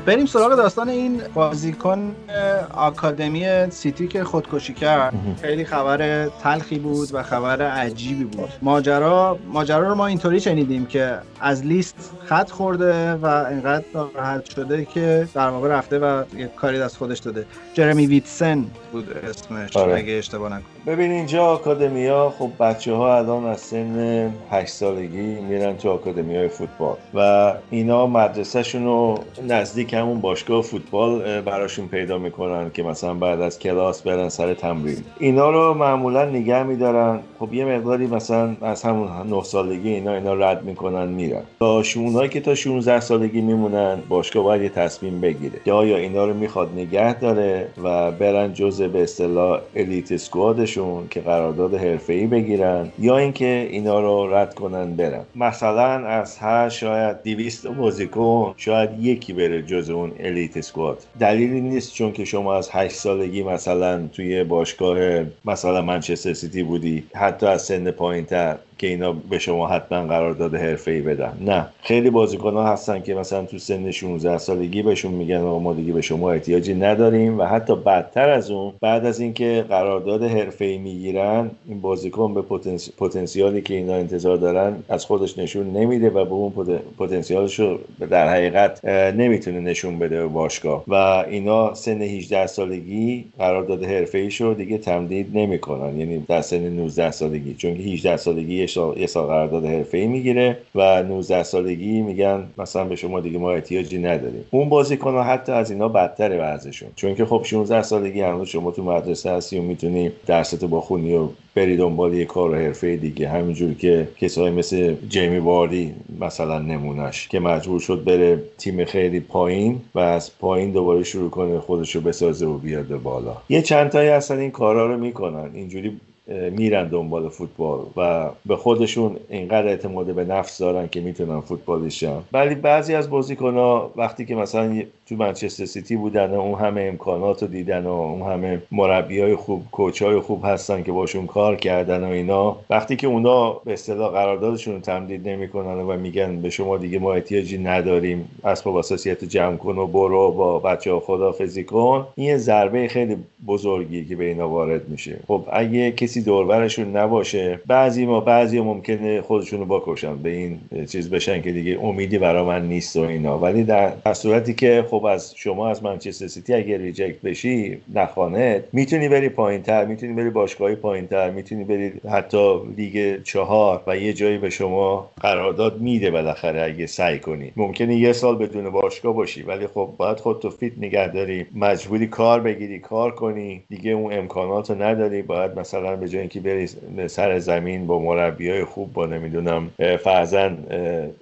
بریم سراغ داستان این بازیکن آکادمی سیتی که خودکشی کرد. خیلی خبر تلخی بود و خبر عجیبی بود. ماجرا ماجرا رو ما اینطوری شنیدیم که از لیست خط خورده و انقدر راحت شده که در واقع رفته و یک کاری دست خودش داده. جرمی ویتسن بود اسمش آره. اگه اشتباه نکنم. ببین اینجا آکادمیا، خب بچه‌ها الان از سن هشت سالگی میرن تو آکادمیای فوتبال و اینا مدرسه‌شون رو نزدیک همون باشگاه فوتبال براشون پیدا میکنن که مثلا بعد از کلاس برن سر تمرین. اینا رو معمولا نگه میدارن، خب یه مقداری مثلا از همون نه سالگی اینا اینا رد میکنن میرن. تا اونایی که تا شانزده سالگی میمونن باشگاه باید یه تصمیم بگیره یا یا اینا رو میخواد نگه داره و برن جزء به اصطلاح الیت اسکوادشون که قرارداد حرفه‌ای بگیرن، یا اینکه اینا رو رد کنن برن. مثلا از هر شاید دویست بازیکن شاید یکی بره جزء اون الیت اسکواد. دلیلی نیست چون که شما از هشت سالگی مثلا توی باشگاه مثلا منچستر سیتی بودی، حتی از سن پایین‌تر، که اینا به شما حتما قرارداد حرفه‌ای بدن. نه، خیلی بازیکن‌ها هستن که مثلا تو سن شانزده سالگی بهشون میگن آقا ما دیگه به شما احتیاجی نداریم و حتی بدتر از اون بعد از اینکه قرارداد حرفه‌ای میگیرن این بازیکن به پتانس... پتانسیالی که اینا انتظار دارن از خودش نشون نمیده و به اون پت... پتانسیالش رو در حقیقت نمیتونه نشون بده به باشگاه و اینا سن هجده سالگی قرارداد حرفه‌ایشو دیگه تمدید نمیکنن، یعنی در سن نوزده سالگی، چون که هجده سالگی یه سال قرارداد حرفه‌ای میگیره و نوزده سالگی میگن مثلا به شما دیگه ما احتیاجی نداریم. اون بازیکن‌ها حتی از اینا بدتره ورزشون، چون که خب شانزده سالگی هنوز شما تو مدرسه هستی و میتونی درستو بخونی و بری دنبال یه کار حرفه‌ای دیگه. همینجور که کسایی مثل جیمی واردی مثلا نمونهش که مجبور شد بره تیم خیلی پایین و از پایین دوباره شروع کنه خودش رو بسازه و بیاد بالا. یه چند تایی اصلا این کارا رو میکنن، اینجوری میرن دنبال فوتبال و به خودشون اینقدر اعتماد به نفس دارن که میتونن فوتبالیشن. ولی بعضی از بازیکن‌ها وقتی که مثلا تو منچستر سیتی بودن و اون همه امکانات رو دیدن و اون همه مربیای خوب، کوچای خوب هستن که باشون کار کردن و اینا، وقتی که اونا به اصطلاح قراردادشون رو تمدید نمی‌کنن و میگن به شما دیگه ما احتیاجی نداریم، اسباب اساسیت جمع کن و برو با بچه‌ها خداحافظی کن، این ضربه خیلی بزرگی که به اینا وارد میشه. خب اگه کسی دوربرشون نباشه، بعضی ما بعضی ممکنه خودشونو بکشن، به این چیز بشن که دیگه امیدی برای من نیست و اینا. ولی در صورتی که خب از شما از منچستر سیتی اگر ریجکت بشی، نخوانت، میتونی بری پایینتر، میتونی بری باشگاهی پایینتر، میتونی بری حتی لیگ چهار و یه جایی به شما قرارداد میده بالاخره اگه سعی کنی. ممکنه یه سال بدون باشگاه باشی، ولی خب باید خودتو فیت نگه داری، مجبوری کار بگیری، کار کنی، دیگه اون امکاناتو نداری. باید مثلا به جای اینکه بری سر زمین با مربیای خوب، با نمیدونم فرزن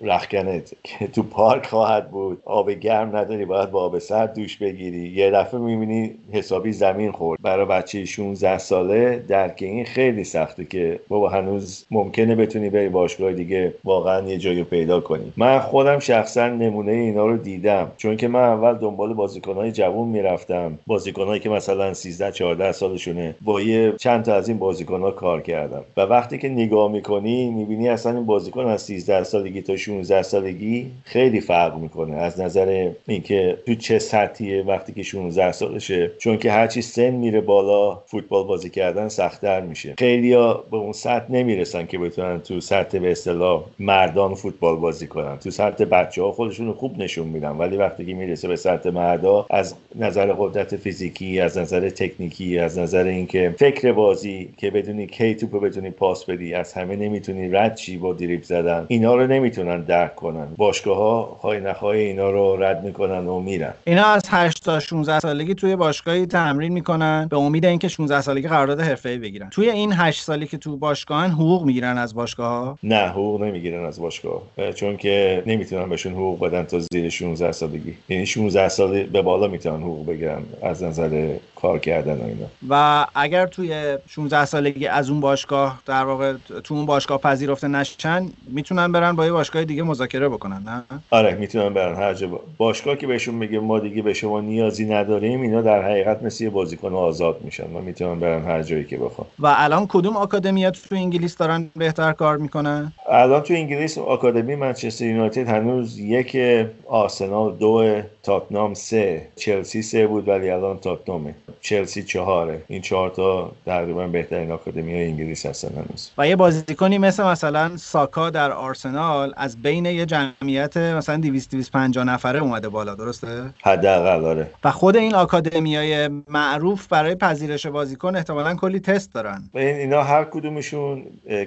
رختکنت که تو پارک خواهد بود، آب گرم نداری، باید با آب سرد دوش بگیری، یه دفعه میبینی حسابی زمین خورد. برای بچه شانزده ساله درک این خیلی سخته که بابا هنوز ممکنه بتونی بری باشگاه دیگه واقعا یه جایی پیدا کنی. من خودم شخصا نمونه اینا رو دیدم، چون که من اول دنبال بازیکن‌های جوان میرفتم، بازیکنایی که مثلا سیزده چهارده سالشونه، با یه چند تا از این بازیکن‌ها کار کردم و وقتی که نگاه می‌کنی می‌بینی اصلا این بازیکن از سیزده سالگی تا شانزده سالگی خیلی فرق می‌کنه از نظر اینکه تو چه سطحیه وقتی که شانزده سالشه، چون که هرچی سن میره بالا فوتبال بازی کردن سخت‌تر میشه. خیلیا به اون سطح نمیرسن که بتونن تو سطح به اصطلاح مردان فوتبال بازی کنن، تو سطح بچه‌ها خودشون خوب نشون میدن، ولی وقتی که میرسه به سطح مردا از نظر قدرت فیزیکی، از نظر تکنیکی، از نظر اینکه فکر بازی که بدونی کی توپو بتونی پاس بدی، از همه نمیتونی رد شی با دریبل زدن، اینا رو نمیتونن درک کنن. باشگاه‌ها خای نخای اینا رو رد میکنن و میرن. اینا از هشت تا شانزده سالگی توی باشگاهی تمرین میکنن به امید اینکه شانزده سالگی قرارداد حرفه‌ای بگیرن. توی این هشت سالی که تو باشگاهن حقوق میگیرن از باشگاه‌ها؟ نه، حقوق نمیگیرن از باشگاه، چون که نمیتونن بهشون حقوق بدن تا زیر شانزده سالگی. یعنی شانزده سال به بالا میتونن حقوق بگیرن از نظر کار کردن اینا. و اگر توی شانزده سالگی از اون باشگاه در واقع تو اون باشگاه پذیرفته نشن، میتونن برن با یه باشگاه دیگه مذاکره بکنن، نه؟ آره میتونن برن هر جا باشگاه که بهشون میگه ما دیگه به شما نیازی نداریم، اینا در حقیقت مثل یه بازیکن آزاد میشن و میتونن برن هر جایی که بخوان. و الان کدوم آکادمی‌ها تو انگلیس دارن بهتر کار میکنن؟ الان تو انگلیس آکادمی منچستر یونایتد هنوز یک، آرسنال دو، تاتنهام سه، چلسی سه بود ولی الان تاتنهامه، چلسی چهاره. این چهار تا تقریبا بهترین آکادمی‌های انگلیس هستن هنوز. و یه بازیکنی مثل مثلا ساکا در آرسنال از بین یه جمعیت مثلا دویست تا دویست و پنجاه نفره اومده بالا، درسته؟ حداقل داره. و خود این آکادمی‌های معروف برای پذیرش بازیکن احتمالاً کلی تست دارن. اینا هر کدومشون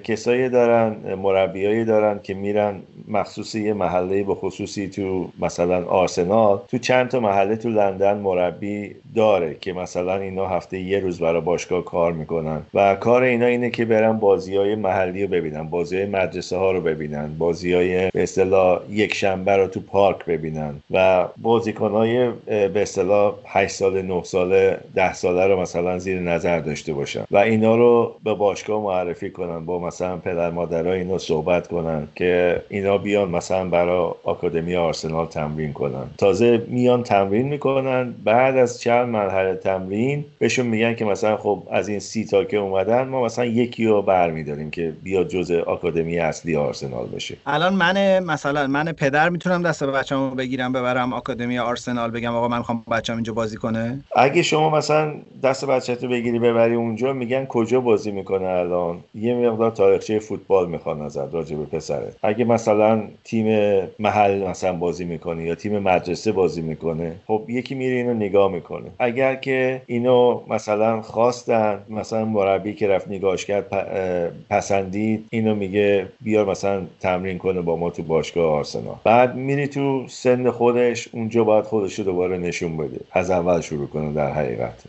کسایی دارن، مربیایی دارن که میرن مخصوص یه محله به خصوصی، تو مثلا آرسنال تو چند تا محله تو لندن مربی داره که مثلا اینا هفته یه روز برای باشگاه کار میکنن و کار اینا اینه که برن بازیای محلی رو ببینن، بازیای مدرسه ها رو ببینن، بازیای به اصطلاح یک شنبه رو تو پارک ببینن و بازیکنای به اصطلاح هشت ساله، نه ساله، ده ساله رو مثلا زیر نظر داشته باشن و اینا رو به باشگاه معرفی کنن، با مثلا پدر مادرای اینا صحبت کنن که اینا بیان مثلا برای آکادمی آرسنال تمرین کنن. تازه میان تمرین میکنن، بعد از چند مرحله تمرین بهشون میگن که مثلا خب از این سی تا که اومدن ما مثلا یکی رو برمی‌داریم که بیاد جزء آکادمی اصلی آرسنال بشه. الان من مثلا من پدر میتونم دست بچه‌مو بگیرم ببرم آکادمی آرسنال، بگم آقا من می‌خوام بچه‌م اینجا بازی کنه؟ اگه شما مثلا دست بچه‌تو بگیری ببری اونجا، میگن کجا بازی میکنه الان، یه مقدار تاریخچه فوتبال میخوان ازت راجع به پسرت. اگه مثلا تیم محل مثلا بازی میکنه یا تیم مدرسه بازی میکنه، خب یکی میره اینو نگاه میکنه. اگر که که اینو مثلا خواستن، مثلا مربی که رفت نگاهش کرد پسندید، اینو میگه بیار مثلا تمرین کنه با ما تو باشگاه آرسنال. بعد میری تو سن خودش اونجا باید خودش رو دوباره نشون بده، از اول شروع کنه در حقیقت،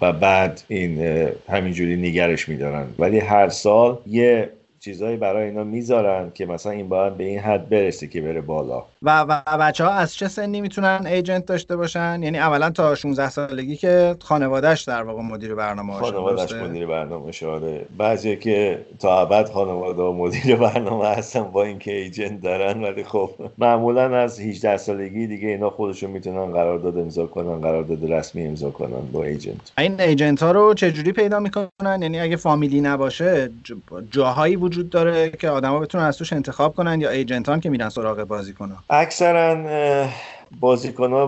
و بعد این همینجوری نگرش میدارن. ولی هر سال یه چیزایی برای اینا میذارن که مثلا این باید به این حد برسه که بره بالا. و و بچه‌ها از چه سنی میتونن ایجنت داشته باشن؟ یعنی اولا تا شانزده سالگی که خانواده‌اش در واقع مدیر برنامه‌اش، خانواده‌اش مدیر برنامه‌اش. آره، بعضی که تا ابد خانواده و مدیر برنامه هستن با اینکه ایجنت دارن، ولی خب معمولا از هجده سالگی دیگه اینا خودشون میتونن قرارداد امضا کنن، قرارداد رسمی امضا کنن با ایجنت. این ایجنت‌ها رو چه جوری پیدا میکنن؟ یعنی اگه فامیلی نباشه جاهایی وجود داره که آدما بتونن از توش انتخاب کنن، یا ایجنتان که میرن سراغ بازیکن‌ها؟ اکثرا بازیکن‌ها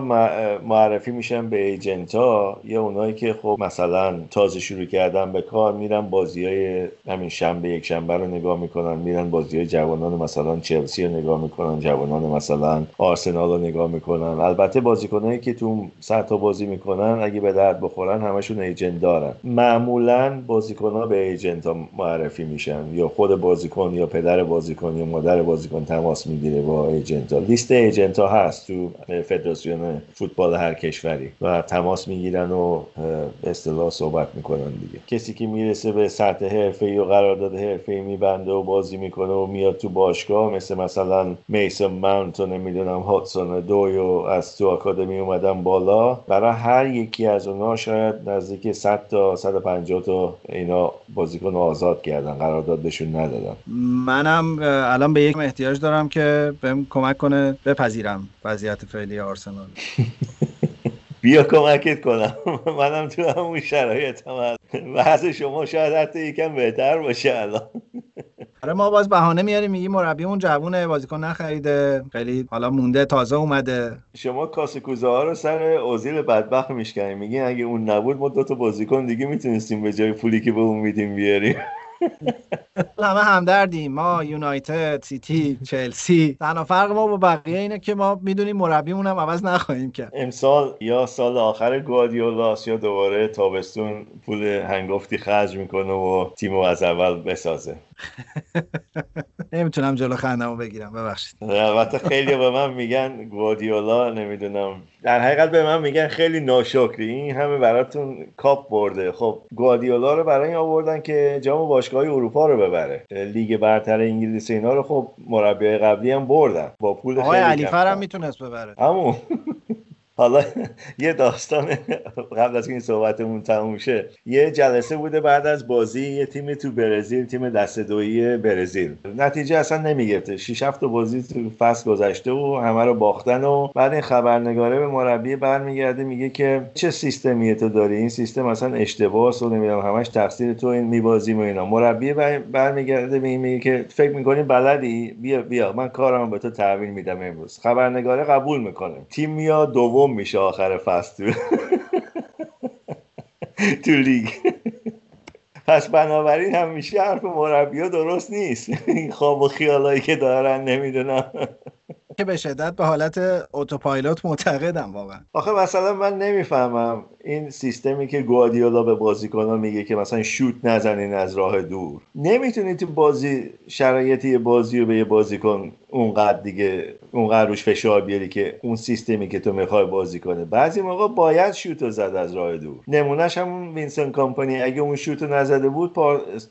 معرفی میشن به ایجنت‌ها، یا اونایی که خب مثلا تازه شروع کردن به کار میرن بازی‌های همین شنبه یک شنبه رو نگاه میکنن، میرن بازی‌های جوانان مثلا چلسی رو نگاه میکنن، جوانان مثلا آرسنال رو نگاه میکنن. البته بازیکنایی که تو سطح بازی میکنن اگه به درد بخورن همشون ایجنت دارن. معمولا بازیکن‌ها به ایجنت‌ها معرفی میشن، یا خود بازیکن یا پدر بازیکن یا مادر بازیکن تماس میگیره با ایجنت‌ها. لیست ایجنت‌ها هست تو فدراسیون فوتبال هر کشوری و تماس میگیرن و به اصطلاح صحبت میکنن دیگه. کسی که میرسه به سطح حرفه‌ای و قرارداد حرفه‌ای میبنده و بازی میکنه و میاد تو باشگاه، مثل مثلا میسون ماونت و نمیدونم هاتسون دوی و از تو آکادمی اومدن بالا، برای هر یکی از اونها شاید نزدیک صد تا صد و پنجاه تا اینا بازیکن آزاد کردن، قرارداد بهشون ندادن. منم الان به یک احتیاج دارم که بهم کمک کنه بپذیرم وضعیت فعلی آرسنال. بیا کمکت کنم، منم تو همون شرایطم هم. وضع شما شاید حتی یکم بهتر باشه الان. آره، ما باز بهانه میاریم میگیم مربی اون جوونه، بازیکن نخریده، خیلی حالا مونده، تازه اومده. شما کاسه کوزه ها رو سر اوزیل بدبخت میشکنیم، میگین اگه اون نبود ما دو تا بازیکن دیگه میتونستیم به جای پولی که به اون میدیم بیاریم. همه همدردیم، ما یونایتد، سیتی، چلسی. تنها فرق ما با بقیه اینه که ما میدونیم مربیمون هم عوض نخواهیم کرد. امسال یا سال آخر گوادیولا یا دوباره تابستون پول هنگفتی خرج میکنه و تیمو از اول بسازه. نمیتونم جلو خندمو بگیرم، ببخشید. البته خیلی به من میگن گوادیولا، نمیدونم، در حقیقت به من میگن خیلی ناشکری، این همه براتون کاپ برده. خب گوادیولا رو برای این آوردن که جام باشگاه‌های اروپا رو ببره، لیگ برتر انگلیس اینا رو. خب مربیای قبلی هم بردن با پول خیلی کم. آقای علیفر هم میتونست ببره. همون حالا یه داستان قبل از این صحبتمون تموم شه، یه جلسه بوده بعد از بازی یه تیم تو برزیل، تیم دست دویی برزیل، نتیجه اصلا نمیگرفته، شش هفت بازی تو فصل گذشته و همه رو باختن. و بعد این خبرنگاره به مربی برمیگرده میگه که چه سیستمیه تو داری، این سیستم اصلا اشتباهه و نمیدونم همش تفسیر تو این میبازیم و اینا. مربی برمیگرده به این میگه که فکر می‌کنی بلدی، بیا بیا من کارامو به تو تحویل میدم امروز. خبرنگاره قبول میکنه، تیم میاد دوم میشه آخر فصل تو لیگ. پس بنابراین همیشه حرف مربی‌ها درست نیست، این خواب و خیالایی که دارن نمیدونم. که به شدت به حالت اتوپایلوت معتقدم واقعا. آخه مثلا من نمیفهمم این سیستمی که گوادیولا به بازیکن‌ها میگه که مثلا شوت نزنین از راه دور، نمیتونی تو بازی شرایطی بازی رو به یه بازیکن اونقدر دیگه اونقدر روش فشار بیاری که اون سیستمی که تو میخوای بازی کنه. بعضی موقع باید شوتو زد از راه دور، نمونهش همون وینسن کمپانی، اگه اون شوتو نزده بود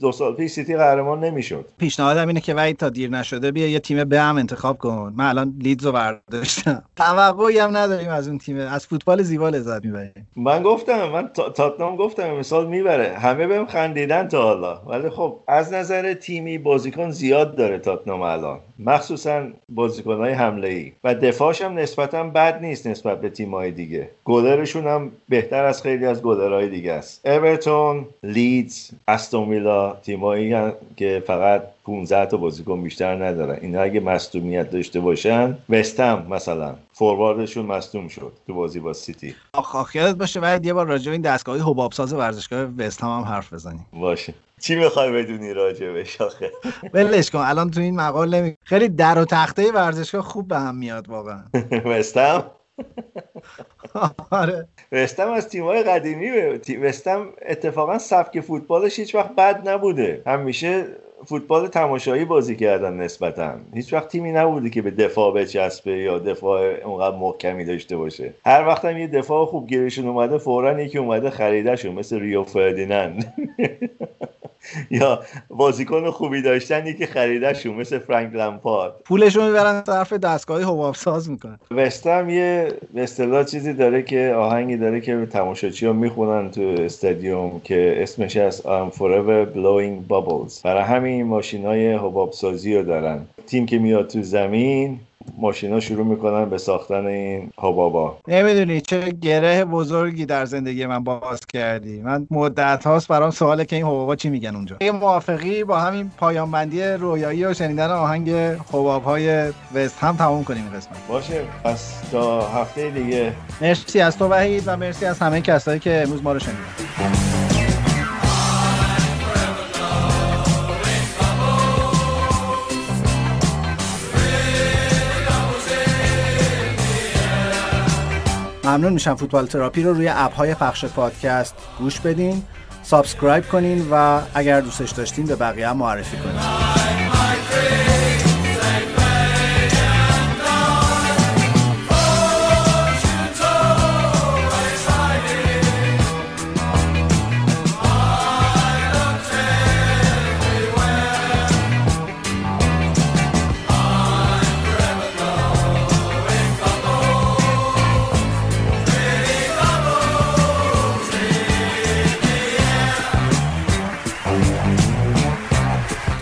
دو سال پیش سیتی قهرمان نمیشد. پیشنهادم اینه که وحید تا دیر نشده بیا یه تیم به هم انتخاب کن، من الان لیدزو برداشتم، توقعی هم نداریم از اون تیم، از فوتبال زیبا لذت میبریم. من گفتم من تا... تاتنهام گفتم مثال میبره، همه بهم خندیدن تا حالا، ولی خب از نظر تیمی بازیکن زیاد داره تاتنهام الان، مخصوصا بازیکن‌های حمله‌ای، و دفاعش هم نسبتاً بد نیست نسبت به تیم‌های دیگه، گلرشون هم بهتر از خیلی از گلرهای دیگه است. اورتون، لیدز، استون ویلا تیم‌هایی که فقط پانزده تا بازیکن بیشتر ندارن، اینا اگه مصدومیت داشته باشن. وستهم مثلا فورواردشون مصدوم شد تو بازی با سیتی. آخ یادت باشه بعد یه بار راجع به این دستگاه‌های حبابساز ورزشگاه وستهم هم حرف بزنیم. باشه، چی میخوای بدونی راجبش آخه؟ ولش کن، الان تو این مقاله نمی... خیلی در و تخته ورزشگاه خوب به هم میاد واقعا. وستهم آره وستهم از تیم‌های قدیمیه. وستهم اتفاقا سبک فوتبالش هیچ وقت بد نبوده، همیشه فوتبال تماشایی بازی کردن نسبتاً، هیچ وقت تیمی نبوده که به دفاع بچسبه یا دفاع اونقدر محکمی داشته باشه. هر وقت هم یه دفاع خوب گیرشون اومده فوراً یکی اومده خریدشون، مثل ریو فردیناند یا بازیکن خوبی داشتن یکی خریدشون مثل فرانک لمپارد، پولشون میبرن صرف دستگاهی حباب ساز میکنن. وستهم یه به اصطلاح چیزی داره که آهنگی داره که تماشاگرها میخونن تو استادیوم که اسمش از I'm Forever Blowing Bubbles. برای همین ماشینای حباب سازی رو دارن، تیم که میاد تو زمین ماشینا شروع میکنن به ساختن این حبابا. نمیدونی چه گره بزرگی در زندگی من باز کردی. من مدت هاست برام سواله که این حبابا چی میگن اونجا. یه موافقی با همین پایان بندی رویایی و شنیدن آهنگ حبابهای وستهم تموم کنیم این قسمت. باشه، پس تا هفته دیگه. مرسی از تو وحید و مرسی از همه کسایی که امروز ما رو شنیدن. ممنون میشم فوتبال تراپی رو روی اپ‌های پخش پادکست گوش بدین، سابسکرایب کنین و اگر دوستش داشتین به بقیه هم معرفی کنین.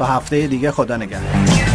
تا هفته دیگه، خدا نگهدار.